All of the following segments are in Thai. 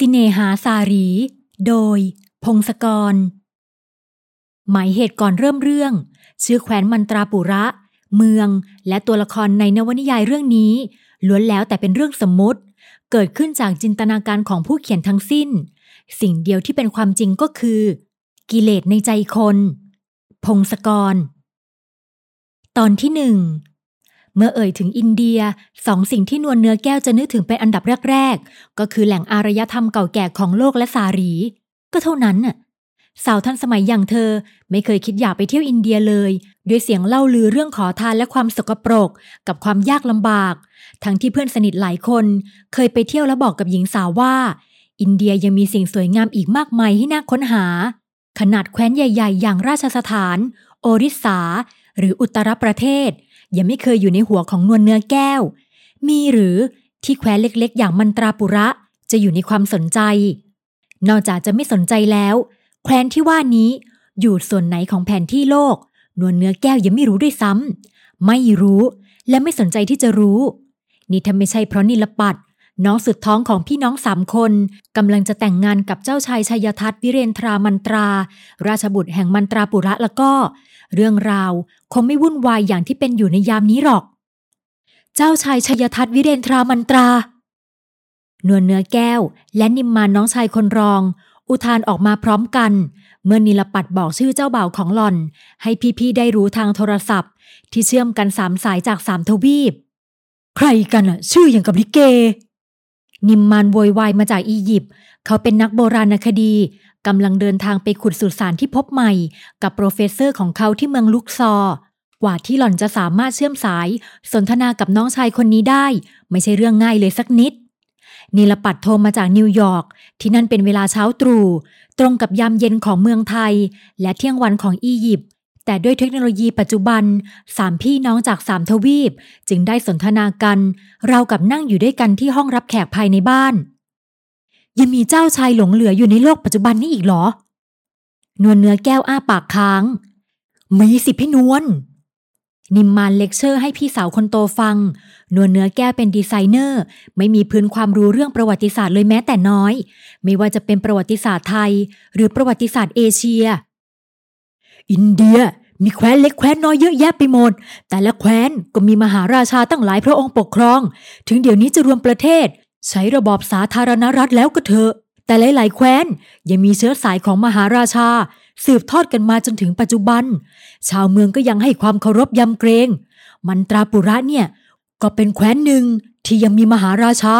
สิเนหาสารีโดยพงศกรหมายเหตุก่อนเริ่มเรื่องชื่อแคว้นมันตราปุระเมืองและตัวละครในนวนิยายเรื่องนี้ล้วนแล้วแต่เป็นเรื่องสมมุติเกิดขึ้นจากจินตนาการของผู้เขียนทั้งสิ้นสิ่งเดียวที่เป็นความจริงก็คือกิเลสในใจคนพงศกรตอนที่ 1เมื่อเอ่ยถึงอินเดียสองสิ่งที่นวลเนื้อแก้วจะนึกถึงเป็นอันดับแรกๆก็คือแหล่งอารยธรรมเก่าแก่ของโลกและสารีก็เท่านั้นน่ะสาวทันสมัยอย่างเธอไม่เคยคิดอยากไปเที่ยวอินเดียเลยด้วยเสียงเล่าลือเรื่องขอทานและความสกปรกกับความยากลำบากทั้งที่เพื่อนสนิทหลายคนเคยไปเที่ยวและบอกกับหญิงสาวว่าอินเดียยังมีสิ่งสวยงามอีกมากมายให้น่าค้นหาขนาดแคว้นใหญ่ๆอย่างราชสถานโอริสสาหรืออุตตรประเทศยังไม่เคยอยู่ในหัวของนวลเนื้อแก้วมีหรือที่แคว้นเล็กๆอย่างมันตราปุระจะอยู่ในความสนใจนอกจากจะไม่สนใจแล้วแคว้นที่ว่านี้อยู่ส่วนไหนของแผนที่โลกนวลเนื้อแก้วยังไม่รู้ด้วยซ้ำไม่รู้และไม่สนใจที่จะรู้นี่ถ้าไม่ใช่เพราะนิลปัฏน้องสุดท้องของพี่น้อง3คนกำลังจะแต่งงานกับเจ้าชายชัยทัศน์วิเรนทรามันตราราชบุตรแห่งมันตราปุระแล้วก็เรื่องราวคงไม่วุ่นวายอย่างที่เป็นอยู่ในยามนี้หรอกเจ้าชายชัยทัศน์วิเรนทรามันตรานวลเนื้อแก้วและนิมมานน้องชายคนรองอุทานออกมาพร้อมกันเมื่อนิลปัฏบอกชื่อเจ้าบ่าวของหล่อนให้พี่ๆได้รู้ทางโทรศัพท์ที่เชื่อมกัน3สายจาก3ทวีปใครกันน่ะชื่ออย่างกับลิเกนิมมานโวยวายมาจากอียิปต์เขาเป็นนักโบราณคดีกำลังเดินทางไปขุดสุสานที่พบใหม่กับโปรเฟสเซอร์ของเขาที่เมืองลุกซอร์กว่าที่หล่อนจะสามารถเชื่อมสายสนทนากับน้องชายคนนี้ได้ไม่ใช่เรื่องง่ายเลยสักนิดนิลปัฏโทรมาจากนิวยอร์กที่นั่นเป็นเวลาเช้าตรู่ตรงกับยามเย็นของเมืองไทยและเที่ยงวันของอียิปต์แต่ด้วยเทคโนโลยีปัจจุบัน3พี่น้องจาก3ทวีปจึงได้สนทนากันเรากับนั่งอยู่ด้วยกันที่ห้องรับแขกภายในบ้านยังมีเจ้าชายหลงเหลืออยู่ในโลกปัจจุบันนี้อีกเหรอนวลเนื้อแก้วอ้าปากค้างมีสิพี่นวลนิมมานเลคเชอร์ให้พี่สาวคนโตฟังนวลเนื้อแก้วเป็นดีไซเนอร์ไม่มีพื้นความรู้เรื่องประวัติศาสตร์เลยแม้แต่น้อยไม่ว่าจะเป็นประวัติศาสตร์ไทยหรือประวัติศาสตร์เอเชียอินเดียมีแคว้นเล็กแคว้นน้อยเยอะแยะไปหมดแต่ละแคว้นก็มีมหาราชาตั้งหลายพระองค์ปกครองถึงเดี๋ยวนี้จะรวมประเทศใช้ระบอบสาธารณรัฐแล้วก็เถอะแต่หลายๆแคว้นยังมีเชื้อสายของมหาราชาสืบทอดกันมาจนถึงปัจจุบันชาวเมืองก็ยังให้ความเคารพยำเกรงมันตราปุระเนี่ยก็เป็นแคว้นหนึ่งที่ยังมีมหาราชา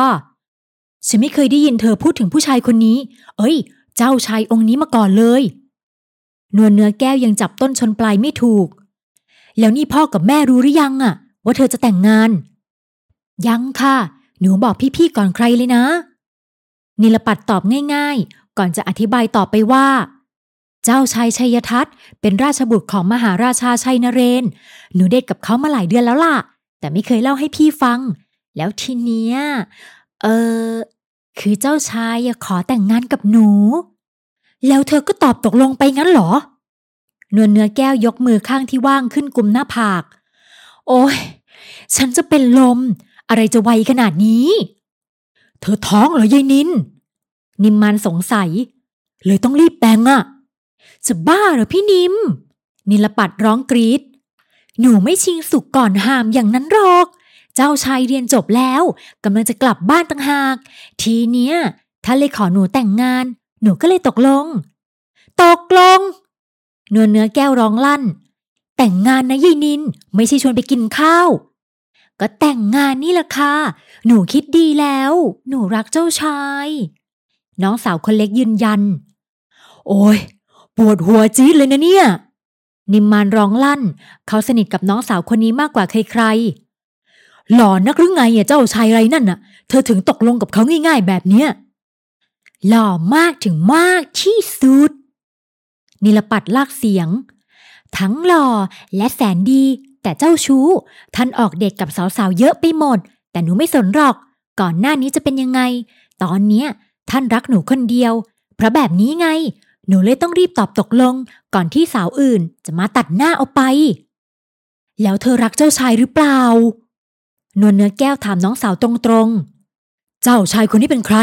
ฉันไม่เคยได้ยินเธอพูดถึงผู้ชายคนนี้เจ้าชายองค์นี้มาก่อนเลยนวลเนื้อแก้วยังจับต้นชนปลายไม่ถูกแล้วนี่พ่อกับแม่รู้หรือยังอะว่าเธอจะแต่งงานยังค่ะหนูบอกพี่ๆก่อนใครเลยนะนิลปัฏตอบง่ายๆก่อนจะอธิบายต่อไปว่าเจ้าชายชัยทัศน์เป็นราชบุตรของมหาราชาชัยนเรนหนูเดทกับเขามาหลายเดือนแล้วล่ะแต่ไม่เคยเล่าให้พี่ฟังแล้วทีเนี้ยคือเจ้าชายขอแต่งงานกับหนูแล้วเธอก็ตอบตกลงไปงั้นเหรอนวลเนื้อแก้วยกมือข้างที่ว่างขึ้นกุมหน้าผากโอ๊ยฉันจะเป็นลมอะไรจะไวขนาดนี้เธอท้องเหรอยายนินนิมมานสงสัยเลยต้องรีบแปลงอะจะบ้าเหรอพี่นิมนิลปัฏร้องกรีดหนูไม่ชิงสุกก่อนหามอย่างนั้นหรอกเจ้าชายเรียนจบแล้วกำลังจะกลับบ้านต่างหากทีเนี้ยท่านเลยขอหนูแต่งงานหนูก็เลยตกลงนวลเนื้อแก้วร้องลั่นแต่งงานนะยายนินไม่ใช่ชวนไปกินข้าวก็แต่งงานนี่แหละค่ะหนูคิดดีแล้วหนูรักเจ้าชายน้องสาวคนเล็กยืนยันโอ๊ยปวดหัวจี๊ดเลยนะเนี่ยนิมมานร้องลั่นเขาสนิทกับน้องสาวคนนี้มากกว่าใครๆหล่อนักหรือไงเจ้าชายไรนั่นน่ะเธอถึงตกลงกับเขาง่ายๆแบบเนี้ยหล่อมากถึงมากที่สุดนิลปัฏลากเสียงทั้งหล่อและแสนดีแต่เจ้าชู้ท่านออกเดทกับสาวๆเยอะไปหมดแต่หนูไม่สนหรอกก่อนหน้านี้จะเป็นยังไงตอนเนี้ยท่านรักหนูคนเดียวเพราะแบบนี้ไงหนูเลยต้องรีบตอบตกลงก่อนที่สาวอื่นจะมาตัดหน้าเอาไปแล้วเธอรักเจ้าชายหรือเปล่านวลเนื้อแก้วถามน้องสาวตรงๆเจ้าชายคนนี้เป็นใคร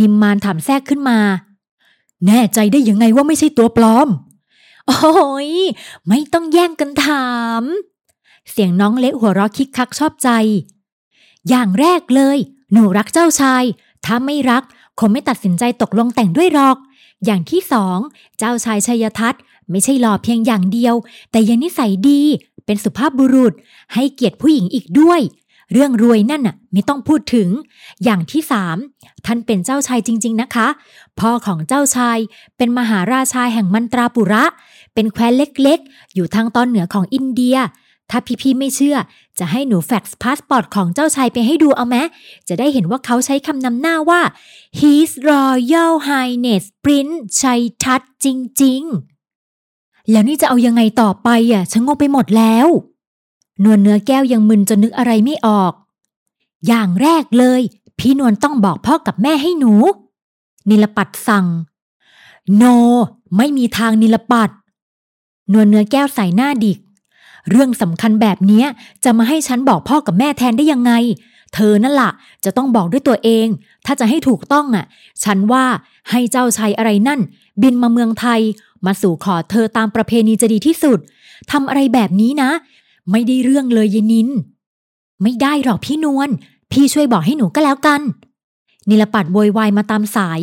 นิมมานถามแทรกขึ้นมาแน่ใจได้ยังไงว่าไม่ใช่ตัวปลอมโอ้ยไม่ต้องแย่งกันถามเสียงน้องเล็กหัวเราะคิกคักชอบใจอย่างแรกเลยหนูรักเจ้าชายถ้าไม่รักคงไม่ตัดสินใจตกลงแต่งด้วยหรอกอย่างที่สองเจ้าชายชัยทัศน์ไม่ใช่หล่อเพียงอย่างเดียวแต่ยังนิสัยดีเป็นสุภาพบุรุษให้เกียรติผู้หญิงอีกด้วยเรื่องรวยนั่นน่ะไม่ต้องพูดถึงอย่างที่สามท่านเป็นเจ้าชายจริงๆนะคะพ่อของเจ้าชายเป็นมหาราชาแห่งมันตราปุระเป็นแคว้นเล็กๆอยู่ทางตอนเหนือของอินเดียถ้าพี่ๆไม่เชื่อจะให้หนูแฟกซ์พาสปอร์ตของเจ้าชายไปให้ดูเอาไหมจะได้เห็นว่าเขาใช้คำนำหน้าว่า His Royal Highness Prince ชัยทัศน์จริงๆแล้วนี่จะเอายังไงต่อไปอ่ะฉันงงไปหมดแล้วนวลเนื้อแก้วยังมึนจนนึกอะไรไม่ออกอย่างแรกเลยพี่นวลต้องบอกพ่อกับแม่ให้หนูนิลปัตสั่งโน ไม่มีทางนิลปัตนวลเนื้อแก้วใส่หน้าดิกเรื่องสำคัญแบบนี้จะมาให้ฉันบอกพ่อกับแม่แทนได้ยังไงเธอนั่นล่ะจะต้องบอกด้วยตัวเองถ้าจะให้ถูกต้องอ่ะฉันว่าให้เจ้าชายอะไรนั่นบินมาเมืองไทยมาสู่ขอเธอตามประเพณีจะดีที่สุดทำอะไรแบบนี้นะไม่ได้เรื่องเลยยายนินไม่ได้หรอกพี่นวลพี่ช่วยบอกให้หนูก็แล้วกันนิลปัตโวยวายมาตามสาย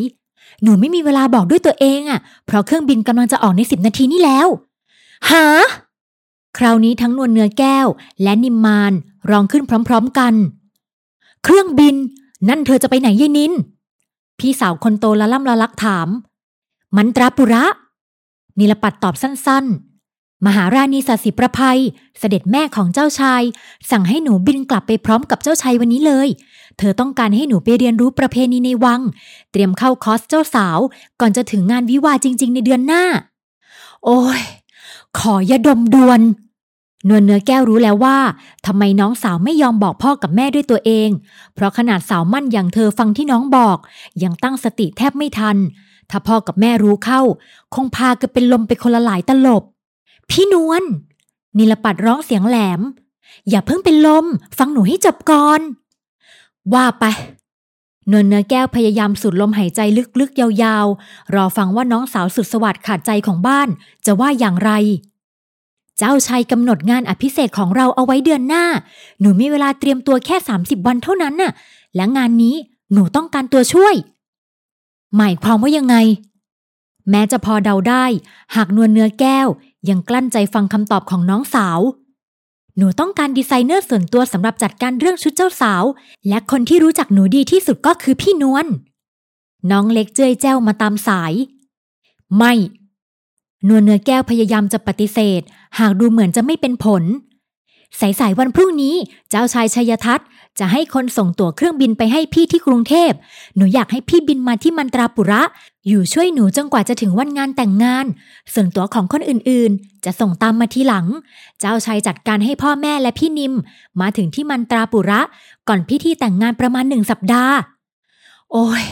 หนูไม่มีเวลาบอกด้วยตัวเองอ่ะเพราะเครื่องบินกำลังจะออกใน10 นาทีนี่แล้วหาคราวนี้ทั้งนวลเนื้อแก้วและนิมมานร้องขึ้นพร้อมๆกันเครื่องบินนั่นเธอจะไปไหนยายนินพี่สาวคนโตละล่ำละลักถามมันตราปุระนิลปัตตอบสั้นๆมหาราณีสาสิประภัยเสด็จแม่ของเจ้าชายสั่งให้หนูบินกลับไปพร้อมกับเจ้าชายวันนี้เลยเธอต้องการให้หนูไปเรียนรู้ประเพณีในวังเตรียมเข้าคอร์สเจ้าสาวก่อนจะถึงงานวิวาห์จริงๆในเดือนหน้าโอ้ยขอยาดมด่วนนวลเนื้อแก้วรู้แล้วว่าทำไมน้องสาวไม่ยอมบอกพ่อกับแม่ด้วยตัวเองเพราะขนาดสาวมั่นอย่างเธอฟังที่น้องบอกยังตั้งสติแทบไม่ทันถ้าพ่อกับแม่รู้เข้าคงพากันเป็นลมไปคนละหลายตลบพี่นวลนิลปัตร้องเสียงแหลมอย่าเพิ่งเป็นลมฟังหนูให้จบก่อนว่าไปนวลเนื้อแก้วพยายามสูดลมหายใจลึกๆยาวๆรอฟังว่าน้องสาวสุดสวัสดิ์ขาดใจของบ้านจะว่าอย่างไรเจ้าชายกำหนดงานอภิเษกของเราเอาไว้เดือนหน้าหนูมีเวลาเตรียมตัวแค่30 วันเท่านั้นน่ะและงานนี้หนูต้องการตัวช่วยหมายความว่ายังไงแม้จะพอเดาได้หากนวลเนื้อแก้วยังกลั้นใจฟังคำตอบของน้องสาวหนูต้องการดีไซเนอร์ส่วนตัวสำหรับจัดการเรื่องชุดเจ้าสาวและคนที่รู้จักหนูดีที่สุดก็คือพี่นวลน้องเล็กเจ้ยแจ้วมาตามสายไม่นวลเนื้อแก้วพยายามจะปฏิเสธหากดูเหมือนจะไม่เป็นผลสายวันพรุ่งนี้เจ้าชายชัยทัศน์จะให้คนส่งตั๋วเครื่องบินไปให้พี่ที่กรุงเทพหนูอยากให้พี่บินมาที่มันตราปุระอยู่ช่วยหนูจนกว่าจะถึงวันงานแต่งงานส่วนตั๋วของคนอื่นๆจะส่งตามมาทีหลังเจ้าชายจัดการให้พ่อแม่และพี่นิมมาถึงที่มันตราปุระก่อนพิธีแต่งงานประมาณ1 สัปดาห์โอ้ย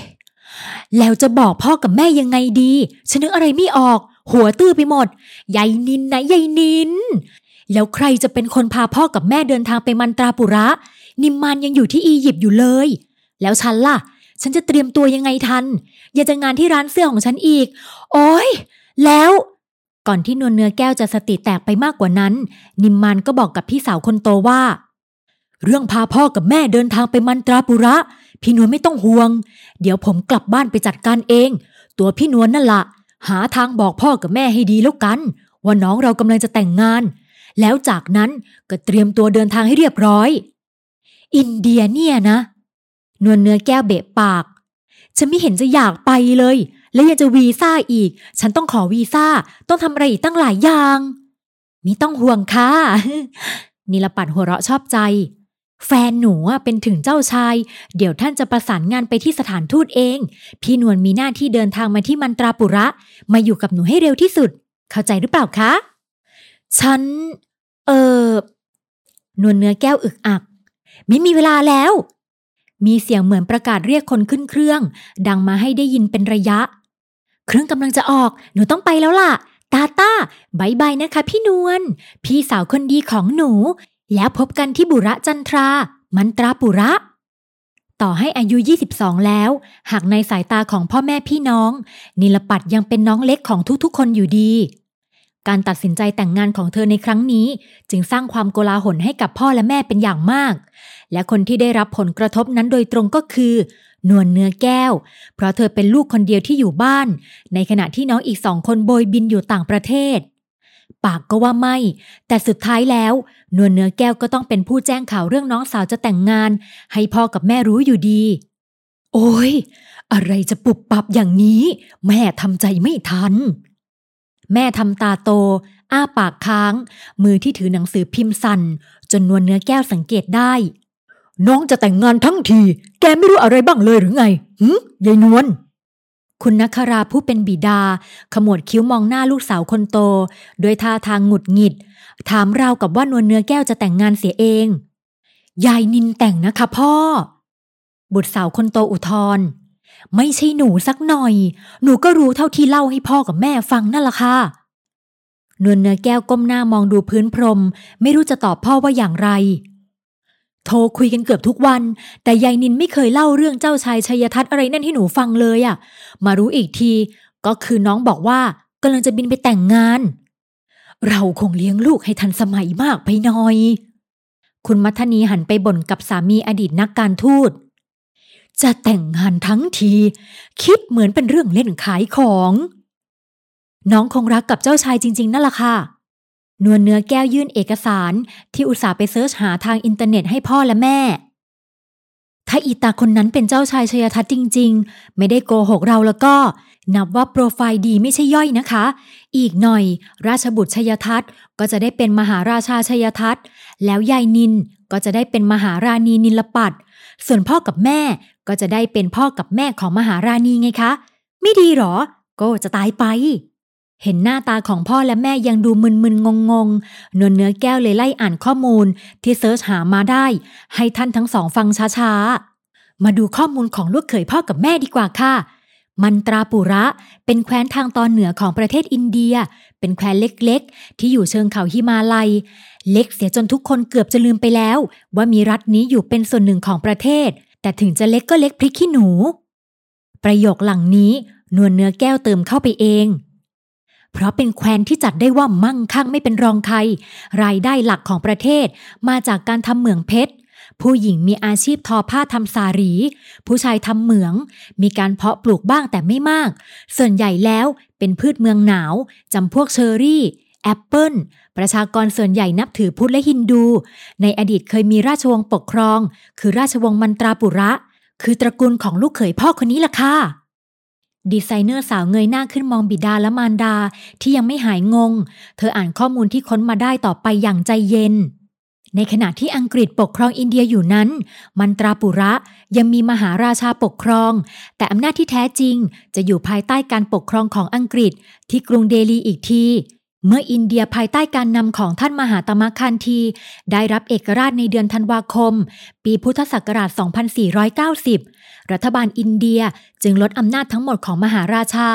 แล้วจะบอกพ่อกับแม่ยังไงดีฉันนึกอะไรไม่ออกหัวตื้อไปหมดยายนินนะยายนินแล้วใครจะเป็นคนพาพ่อกับแม่เดินทางไปมันตราปุระนิมมานยังอยู่ที่อียิปต์อยู่เลยแล้วฉันล่ะฉันจะเตรียมตัวยังไงทันอย่าจะงานที่ร้านเสื้อของฉันอีกโอ๊ยแล้วก่อนที่นวลเนื้อแก้วจะสติแตกไปมากกว่านั้นนิมมานก็บอกกับพี่สาวคนโตว่าเรื่องพาพ่อกับแม่เดินทางไปมันตราปุระพี่นวลไม่ต้องห่วงเดี๋ยวผมกลับบ้านไปจัดการเองตัวพี่นวลนั่นล่ะหาทางบอกพ่อกับแม่ให้ดีแล้วกันว่าน้องเรากำลังจะแต่งงานแล้วจากนั้นก็เตรียมตัวเดินทางให้เรียบร้อยอินเดียเนี่ยนะนวลเนื้อแก้วเบะปากฉันไม่เห็นจะอยากไปเลยและยังจะวีซ่าอีกฉันต้องขอวีซ่าต้องทำอะไรอีกตั้งหลายอย่างมิต้องห่วงค่ะนิลปัตหัวเราะชอบใจแฟนหนูเป็นถึงเจ้าชายเดี๋ยวท่านจะประสานงานไปที่สถานทูตเองพี่นวลมีหน้าที่เดินทางมาที่มันตราปุระมาอยู่กับหนูให้เร็วที่สุดเข้าใจหรือเปล่าคะฉันนวลเนื้อแก้วอึกอักไม่มีเวลาแล้วมีเสียงเหมือนประกาศเรียกคนขึ้นเครื่องดังมาให้ได้ยินเป็นระยะเครื่องกำลังจะออกหนูต้องไปแล้วล่ะตาต้าบายบายนะคะพี่นวลพี่สาวคนดีของหนูแล้วพบกันที่บุระจันทรามันตราปุระ ต่อให้อายุ22แล้วหากในสายตาของพ่อแม่พี่น้องนิลปัทยังเป็นน้องเล็กของทุกๆคนอยู่ดีการตัดสินใจแต่งงานของเธอในครั้งนี้จึงสร้างความโกลาหลให้กับพ่อและแม่เป็นอย่างมากและคนที่ได้รับผลกระทบนั้นโดยตรงก็คือนวลเนื้อแก้วเพราะเธอเป็นลูกคนเดียวที่อยู่บ้านในขณะที่น้องอีก2คนโบยบินอยู่ต่างประเทศปากก็ว่าไม่แต่สุดท้ายแล้วนวลเนื้อแก้วก็ต้องเป็นผู้แจ้งข่าวเรื่องน้องสาวจะแต่งงานให้พ่อกับแม่รู้อยู่ดีโอ้ยอะไรจะปุบปับอย่างนี้แม่ทำใจไม่ทันแม่ทำตาโตอ้าปากค้างมือที่ถือหนังสือพิมพ์สั่นจนนวลเนื้อแก้วสังเกตได้น้องจะแต่งงานทั้งทีแกไม่รู้อะไรบ้างเลยหรือไงยายนวลคุณนคราผู้เป็นบิดาขมวดคิ้วมองหน้าลูกสาวคนโตด้วยท่าทางหงุดหงิดถามราวกับว่านวลเนื้อแก้วจะแต่งงานเสียเองยายนินแต่งนะคะพ่อบุตรสาวคนโตอุทธรไม่ใช่หนูสักหน่อยหนูก็รู้เท่าที่เล่าให้พ่อกับแม่ฟังนั่นล่ะค่ะนวลเนื้อแก้วก้มหน้ามองดูพื้นพรมไม่รู้จะตอบพ่อว่าอย่างไรโทรคุยกันเกือบทุกวันแต่ยายนินไม่เคยเล่าเรื่องเจ้าชายชัยทัศน์อะไรนั่นให้หนูฟังเลยอ่ะมารู้อีกทีก็คือน้องบอกว่ากำลังจะบินไปแต่งงานเราคงเลี้ยงลูกให้ทันสมัยมากไปหน่อยคุณมัทนีหันไปบ่นกับสามีอดีตนักการทูตจะแต่งงานทั้งทีคิดเหมือนเป็นเรื่องเล่นขายของน้องคงรักกับเจ้าชายจริงๆนั่นล่ะค่ะนวลเนื้อแก้วยื่นเอกสารที่อุตส่าห์ไปเสิร์ชหาทางอินเทอร์เน็ตให้พ่อและแม่ถ้าอีตาคนนั้นเป็นเจ้าชายชัยทัศน์จริงๆไม่ได้โกหกเราแล้วก็นับว่าโปรไฟล์ดีไม่ใช่ย่อยนะคะอีกหน่อยราชบุตรชัยทัศน์ก็จะได้เป็นมหาราชาชัยทัศน์แล้วยายนินก็จะได้เป็นมหาราณีนิลปัทส่วนพ่อกับแม่ก็จะได้เป็นพ่อกับแม่ของมหาราณีไงคะไม่ดีหรอก็จะตายไปเห็นหน้าตาของพ่อและแม่ยังดูมึนๆงงๆนวลเนื้อแก้วเลยไล่อ่านข้อมูลที่เซิร์ชหามาได้ให้ท่านทั้งสองฟังช้าๆมาดูข้อมูลของลูกเขยพ่อกับแม่ดีกว่าค่ะมันตราปุระเป็นแคว้นทางตอนเหนือของประเทศอินเดียเป็นแคว้นเล็กๆที่อยู่เชิงเขาหิมาลัยเล็กเสียจนทุกคนเกือบจะลืมไปแล้วว่ามีรัฐนี้อยู่เป็นส่วนหนึ่งของประเทศแต่ถึงจะเล็กก็เล็กพริกขี้หนูประโยคหลังนี้นวลเนื้อแก้วเติมเข้าไปเองเพราะเป็นแคว้นที่จัดได้ว่ามั่งคั่งไม่เป็นรองใครรายได้หลักของประเทศมาจากการทำเหมืองเพชรผู้หญิงมีอาชีพทอผ้าทำสารีผู้ชายทำเหมืองมีการเพาะปลูกบ้างแต่ไม่มากส่วนใหญ่แล้วเป็นพืชเมืองหนาวจำพวกเชอร์รี่แอปเปิ้ลประชากรส่วนใหญ่นับถือพุทธและฮินดูในอดีตเคยมีราชวงศ์ปกครองคือราชวงศ์มันตราปุระคือตระกูลของลูกเขยพ่อคนนี้ล่ะค่ะดีไซเนอร์สาวเงยหน้าขึ้นมองบิดาและมารดาที่ยังไม่หายงงเธออ่านข้อมูลที่ค้นมาได้ต่อไปอย่างใจเย็นในขณะที่อังกฤษปกครองอินเดียอยู่นั้นมันตราปุระยังมีมหาราชาปกครองแต่อำนาจที่แท้จริงจะอยู่ภายใต้การปกครองของอังกฤษที่กรุงเดลีอีกทีเมื่ออินเดียภายใต้การนำของท่านมหาตมะคันธีได้รับเอกราชในเดือนธันวาคมปีพุทธศักราช 2490 รัฐบาลอินเดียจึงลดอำนาจทั้งหมดของมหาราชา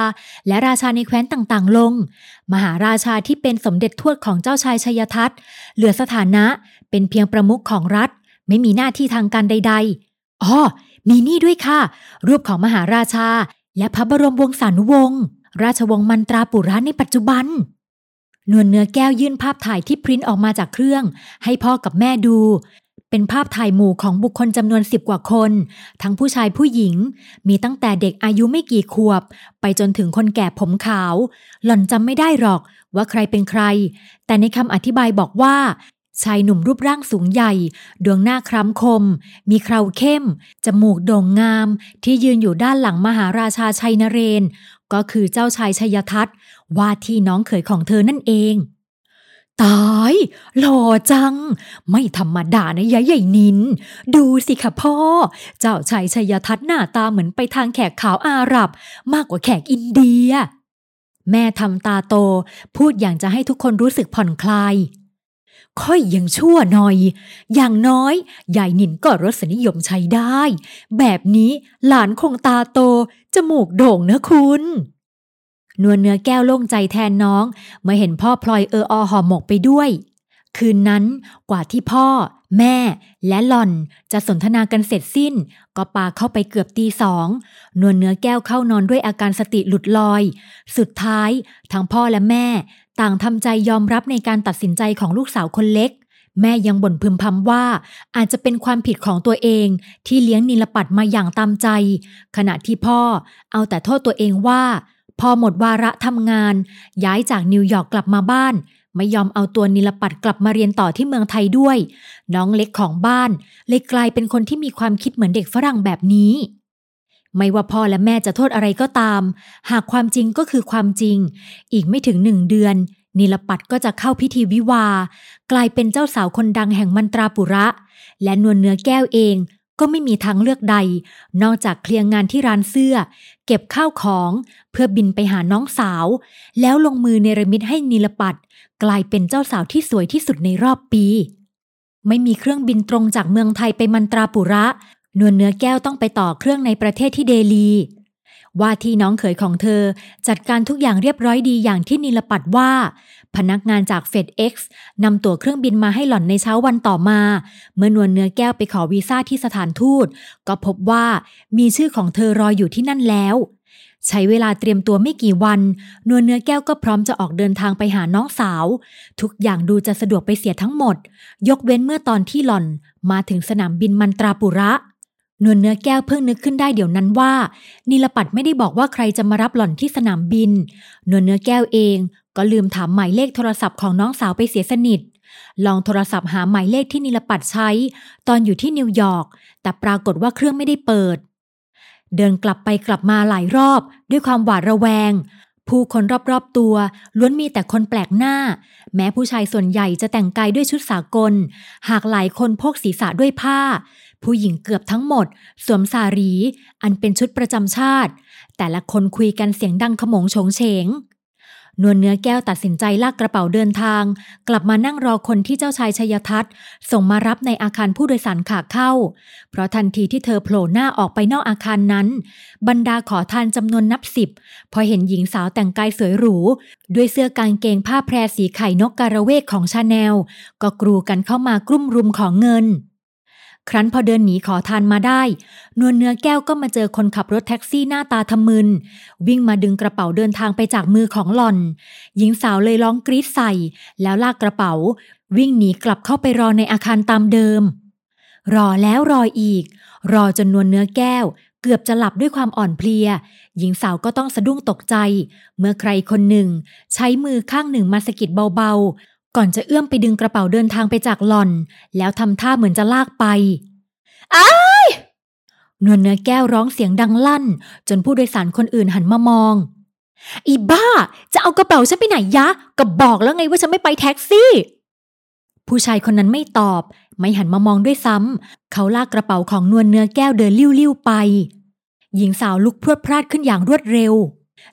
และราชาในแคว้นต่างๆลงมหาราชาที่เป็นสมเด็จทวดของเจ้าชายชัยทัศน์เหลือสถานะเป็นเพียงประมุขของรัฐไม่มีหน้าที่ทางการใดๆอ๋อมีนี่ด้วยค่ะรูปของมหาราชาและพระบรมวงศานุวงศ์ราชวงศ์มันตราปุระในปัจจุบันนวลเนื้อแก้วยื่นภาพถ่ายที่พริ้นออกมาจากเครื่องให้พ่อกับแม่ดูเป็นภาพถ่ายหมู่ของบุคคลจำนวน10 กว่าคนทั้งผู้ชายผู้หญิงมีตั้งแต่เด็กอายุไม่กี่ขวบไปจนถึงคนแก่ผมขาวหล่อนจำไม่ได้หรอกว่าใครเป็นใครแต่ในคำอธิบายบอกว่าชายหนุ่มรูปร่างสูงใหญ่ดวงหน้าคล้ำคมมีเคราเข้มจมูกโด่งงามที่ยืนอยู่ด้านหลังมหาราชาชัยนเรนก็คือเจ้าชายชัยทัศน์ว่าที่น้องเขยของเธอนั่นเองตายหล่อจังไม่ธรรมดานะยายใหญ่นินดูสิค่ะพ่อเจ้าชายชัยทัศน์หน้าตาเหมือนไปทางแขกขาวอาหรับมากกว่าแขกอินเดียแม่ทำตาโตพูดอย่างจะให้ทุกคนรู้สึกผ่อนคลายค่อยยังชั่วหน่อยอย่างน้อยยายนินก็รสนิยมใช้ได้แบบนี้หลานคงตาโตจมูกโด่งนะคุณนวลเนื้อแก้วโล่งใจแทนน้องเมื่อเห็นพ่อพลอยเอออห่อหมกไปด้วย คืนนั้นกว่าที่พ่อแม่และหล่อนจะสนทนากันเสร็จสิ้นก็ปาเข้าไปเกือบตีสองนวลเนื้อแก้วเข้านอนด้วยอาการสติหลุดลอยสุดท้ายทั้งพ่อและแม่ต่างทำใจยอมรับในการตัดสินใจของลูกสาวคนเล็กแม่ยังบ่นพึมพำว่าอาจจะเป็นความผิดของตัวเองที่เลี้ยงนิลปัตมาอย่างตามใจขณะที่พ่อเอาแต่โทษตัวเองว่าพอหมดวาระทำงานย้ายจากนิวยอร์กกลับมาบ้านไม่ยอมเอาตัวนิลปัตกลับมาเรียนต่อที่เมืองไทยด้วยน้องเล็กของบ้านเลยกลายเป็นคนที่มีความคิดเหมือนเด็กฝรั่งแบบนี้ไม่ว่าพ่อและแม่จะโทษอะไรก็ตามหากความจริงก็คือความจริงอีกไม่ถึง1 เดือนนิลปัตก็จะเข้าพิธีวิวาห์กลายเป็นเจ้าสาวคนดังแห่งมันตราปุระและนวลเนื้อแก้วเองก็ไม่มีทางเลือกใดนอกจากเคลียร์งานที่ร้านเสื้อเก็บข้าวของเพื่อบินไปหาน้องสาวแล้วลงมือเนรมิตให้นิลปัตกลายเป็นเจ้าสาวที่สวยที่สุดในรอบปีไม่มีเครื่องบินตรงจากเมืองไทยไปมันตราปุระนวลเนื้อแก้วต้องไปต่อเครื่องในประเทศที่เดลีว่าที่น้องเขยของเธอจัดการทุกอย่างเรียบร้อยดีอย่างที่นิลปัตว่าพนักงานจาก FedEx นำตั๋วเครื่องบินมาให้หล่อนในเช้าวันต่อมาเมื่อนวลเนื้อแก้วไปขอวีซ่าที่สถานทูตก็พบว่ามีชื่อของเธอรออยู่ที่นั่นแล้วใช้เวลาเตรียมตัวไม่กี่วันนวลเนื้อแก้วก็พร้อมจะออกเดินทางไปหาน้องสาวทุกอย่างดูจะสะดวกไปเสียทั้งหมดยกเว้นเมื่อตอนที่หล่อนมาถึงสนามบินมันตราปุระนวลเนื้อแก้วเพิ่งนึกขึ้นได้เดี๋ยวนั้นว่านิลปัตไม่ได้บอกว่าใครจะมารับหล่อนที่สนามบินนวลเนื้อแก้วเองก็ลืมถามหมายเลขโทรศัพท์ของน้องสาวไปเสียสนิทลองโทรศัพท์หาหมายเลขที่นิลปัตใช้ตอนอยู่ที่นิวยอร์กแต่ปรากฏว่าเครื่องไม่ได้เปิดเดินกลับไปกลับมาหลายรอบด้วยความหวาดระแวงผู้คนรอบๆตัวล้วนมีแต่คนแปลกหน้าแม้ผู้ชายส่วนใหญ่จะแต่งกายด้วยชุดสากลหากหลายคนโพกศีรษะด้วยผ้าผู้หญิงเกือบทั้งหมดสวมสารีอันเป็นชุดประจำชาติแต่ละคนคุยกันเสียงดังขโมงโฉงเฉงนวลเนื้อแก้วตัดสินใจลากกระเป๋าเดินทางกลับมานั่งรอคนที่เจ้าชายชัยทัศน์ส่งมารับในอาคารผู้โดยสารขาเข้าเพราะทันทีที่เธอโผล่หน้าออกไปนอกอาคารนั้นบรรดาขอทานจำนวนนับ10พอเห็นหญิงสาวแต่งกายสวยหรูด้วยเสื้อกางเกงผ้าแพรสีไข่นกกาละเวกของชาแนลก็กรูกันเข้ามากลุ่มรุมขอเงินครั้นพอเดินหนีขอทานมาได้นวลเนื้อแก้วก็มาเจอคนขับรถแท็กซี่หน้าตาทะมึนวิ่งมาดึงกระเป๋าเดินทางไปจากมือของหล่อนหญิงสาวเลยร้องกรี๊ดใส่แล้วลากกระเป๋าวิ่งหนีกลับเข้าไปรอในอาคารตามเดิมรอแล้วรออีกรอจนนวลเนื้อแก้วเกือบจะหลับด้วยความอ่อนเพลียหญิงสาวก็ต้องสะดุ้งตกใจเมื่อใครคนหนึ่งใช้มือข้างหนึ่งมาสะกิดเบาๆก่อนจะเอื้อมไปดึงกระเป๋าเดินทางไปจากหล่อนแล้วทำท่าเหมือนจะลากไปอ้ายนวลเนื้อแก้วร้องเสียงดังลั่นจนผู้โดยสารคนอื่นหันมามองอีบ้าจะเอากระเป๋าฉันไปไหนยะก็บอกแล้วไงว่าฉันไม่ไปแท็กซี่ผู้ชายคนนั้นไม่ตอบไม่หันมามองด้วยซ้ำเขาลากกระเป๋าของนวลเนื้อแก้วเดินลิ้วๆไปหญิงสาวลุกพรวดพราดขึ้นอย่างรวดเร็ว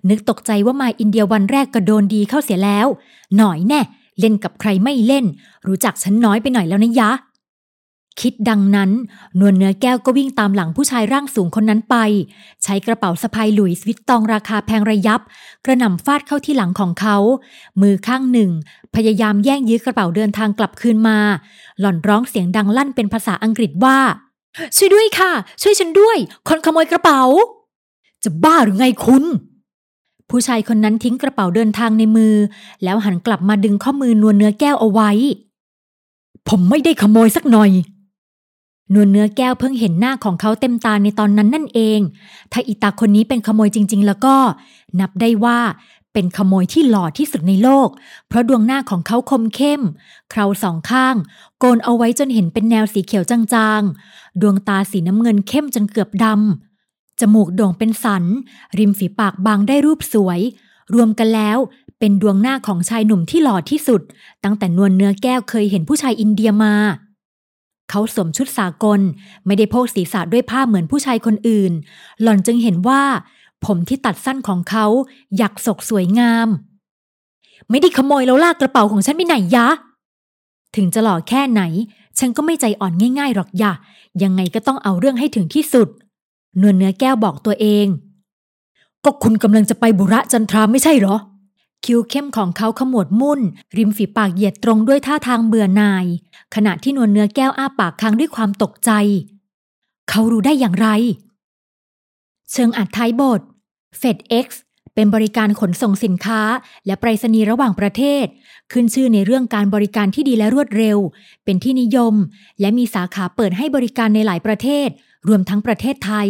นึกตกใจว่ามาอินเดียวันแรกก็โดนดีเข้าเสียแล้วหน่อยแน่เล่นกับใครไม่เล่นรู้จักฉันน้อยไปหน่อยแล้วนะยะคิดดังนั้นนวลเนื้อแก้วก็วิ่งตามหลังผู้ชายร่างสูงคนนั้นไปใช้กระเป๋าสะพายหลุยส์วิตตองราคาแพงระยับกระหน่ำฟาดเข้าที่หลังของเขามือข้างหนึ่งพยายามแย่งยื้อกระเป๋าเดินทางกลับคืนมาหล่อนร้องเสียงดังลั่นเป็นภาษาอังกฤษว่าช่วยด้วยค่ะช่วยฉันด้วยคนขโมยกระเป๋าจะบ้าหรือไงคุณผู้ชายคนนั้นทิ้งกระเป๋าเดินทางในมือแล้วหันกลับมาดึงข้อมือนวลเนื้อแก้วเอาไว้ผมไม่ได้ขโมยสักหน่อยนวลเนื้อแก้วเพิ่งเห็นหน้าของเขาเต็มตาในตอนนั้นนั่นเองถ้าอีตาคนนี้เป็นขโมยจริงๆแล้วก็นับได้ว่าเป็นขโมยที่หล่อที่สุดในโลกเพราะดวงหน้าของเขาคมเข้มเคราสองข้างโกนเอาไว้จนเห็นเป็นแนวสีเขียวจางๆดวงตาสีน้ำเงินเข้มจนเกือบดำจมูกโด่งเป็นสันริมฝีปากบางได้รูปสวยรวมกันแล้วเป็นดวงหน้าของชายหนุ่มที่หล่อที่สุดตั้งแต่นวลเนื้อแก้วเคยเห็นผู้ชายอินเดียมาเขาสวมชุดสากลไม่ได้โพกศีรษะด้วยผ้าเหมือนผู้ชายคนอื่นหล่อนจึงเห็นว่าผมที่ตัดสั้นของเขาหยักศกสวยงามไม่ได้ขโมยแล้วลากกระเป๋าของฉันไปไหนยะถึงจะหล่อแค่ไหนฉันก็ไม่ใจอ่อนง่ายๆหรอกยะยังไงก็ต้องเอาเรื่องให้ถึงที่สุดนวลเนื้อแก้วบอกตัวเองก็คุณกำลังจะไปบุระจันทราไม่ใช่เหรอ คิ้วเข้มของเขาขมวดมุ่นริมฝีปากเหยียดตรงด้วยท่าทางเบื่อหน่ายขณะที่นวลเนื้อแก้วอ้าปากค้างด้วยความตกใจเขารู้ได้อย่างไรเชิงอัดท้ายบท FedEx เป็นบริการขนส่งสินค้าและไปรษณีย์ระหว่างประเทศขึ้นชื่อในเรื่องการบริการที่ดีและรวดเร็วเป็นที่นิยมและมีสาขาเปิดให้บริการในหลายประเทศรวมทั้งประเทศไทย